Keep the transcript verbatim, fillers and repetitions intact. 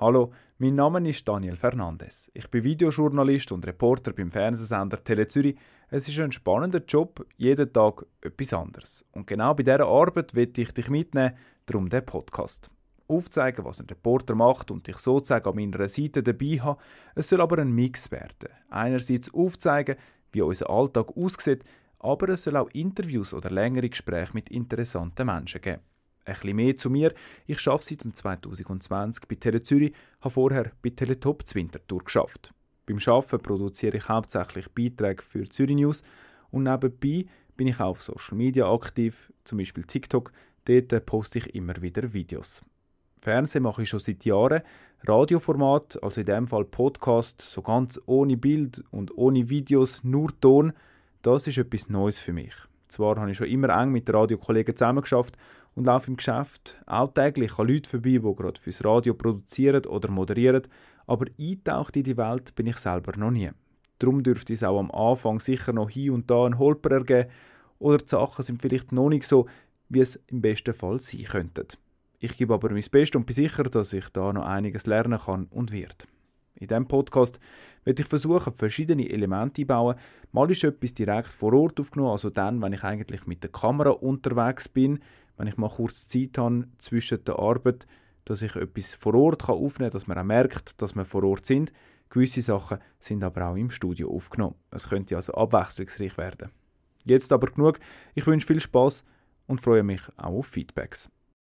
Hallo, mein Name ist Daniel Fernandes. Ich bin Videojournalist und Reporter beim Fernsehsender TeleZüri. Es ist ein spannender Job, jeden Tag etwas anderes. Und genau bei dieser Arbeit möchte ich dich mitnehmen, darum der Podcast. Aufzeigen, was ein Reporter macht und dich sozusagen an meiner Seite dabei haben. Es soll aber ein Mix werden. Einerseits aufzeigen, wie unser Alltag aussieht, aber es soll auch Interviews oder längere Gespräche mit interessanten Menschen geben. Ein bisschen mehr zu mir. Ich arbeite seit zwanzig zwanzig bei TeleZüri, habe vorher bei Teletop zur Winterthur gearbeitet. Beim Arbeiten produziere ich hauptsächlich Beiträge für Zürich News und nebenbei bin ich auch auf Social Media aktiv, zum Beispiel TikTok. Dort poste ich immer wieder Videos. Fernsehen mache ich schon seit Jahren. Radioformat, also in diesem Fall Podcast, so ganz ohne Bild und ohne Videos, nur Ton, das ist etwas Neues für mich. Zwar habe ich schon immer eng mit Radiokollegen zusammengearbeitet und laufe im Geschäft auch täglich an Leute vorbei, die gerade fürs Radio produzieren oder moderieren, aber eingetaucht in die Welt bin ich selber noch nie. Darum dürfte es auch am Anfang sicher noch hier und da einen Holperer geben oder die Sachen sind vielleicht noch nicht so, wie es im besten Fall sein könnten. Ich gebe aber mein Bestes und bin sicher, dass ich da noch einiges lernen kann und werde. In diesem Podcast werde ich versuchen, verschiedene Elemente einzubauen. Mal ist etwas direkt vor Ort aufgenommen, also dann, wenn ich eigentlich mit der Kamera unterwegs bin, wenn ich mal kurz Zeit habe zwischen der Arbeit, dass ich etwas vor Ort aufnehmen kann, dass man auch merkt, dass wir vor Ort sind. Gewisse Sachen sind aber auch im Studio aufgenommen. Es könnte also abwechslungsreich werden. Jetzt aber genug. Ich wünsche viel Spass und freue mich auch auf Feedbacks.